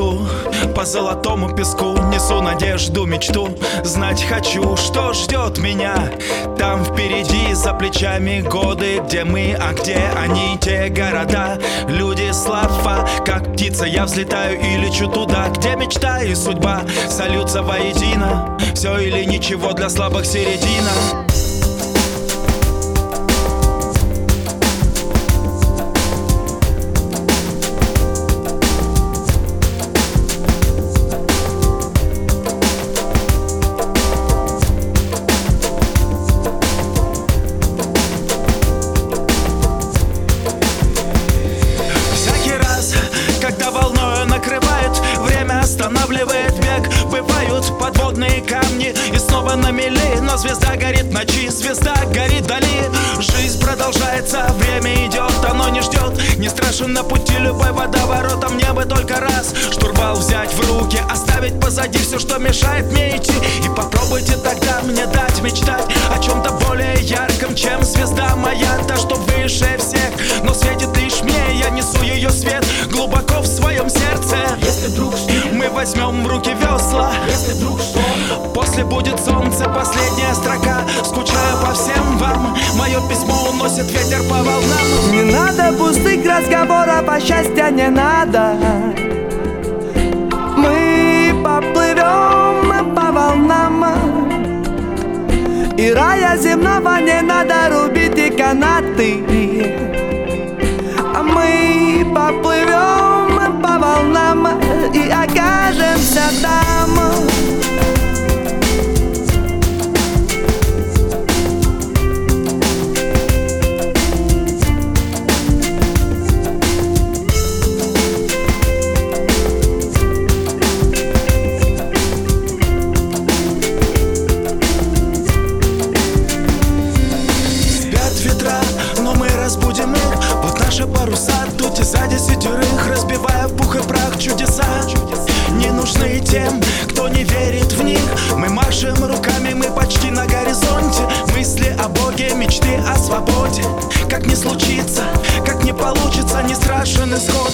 иду по золотому песку, несу надежду, мечту. Знать хочу, что ждет меня там впереди, за плечами годы, где мы, а где они, те города, люди слова. Как птица я взлетаю и лечу туда, где мечта и судьба сольются воедино. Все или ничего, для слабых середина. Останавливает бег, бывают подводные камни, и снова на мели, но звезда горит ночи, звезда горит вдали. Жизнь продолжается, время идет, оно не ждет. Не страшен на пути любой водоворот, а мне бы только раз штурвал взять в руки, оставить позади все, что мешает мне идти. И попробуйте тогда мне дать мечтать о чем-то более ярком, чем звезда моя, та, что выше всех, но светит лишь мне, я несу ее свет глубоко в своем сердце. Если вдруг мы возьмем в руки весла, если вдруг что, после будет солнце, последняя строка. Скучаю по всем вам, мое письмо уносит ветер по волнам. Не надо пустых разговоров, а счастья не надо. Мы поплывем по волнам, и рая земного не надо рубить и канаты. Мы поплывем по волнам и окажемся там. Спят ветра, но мы разбудим их. Вот наши паруса тут и за 10, разбивая в пух и прах чудеса. Не нужны тем, кто не верит в них. Мы машем руками, мы почти на горизонте. Мысли о Боге, мечты о свободе. Как не случится, как не получится, не страшен исход.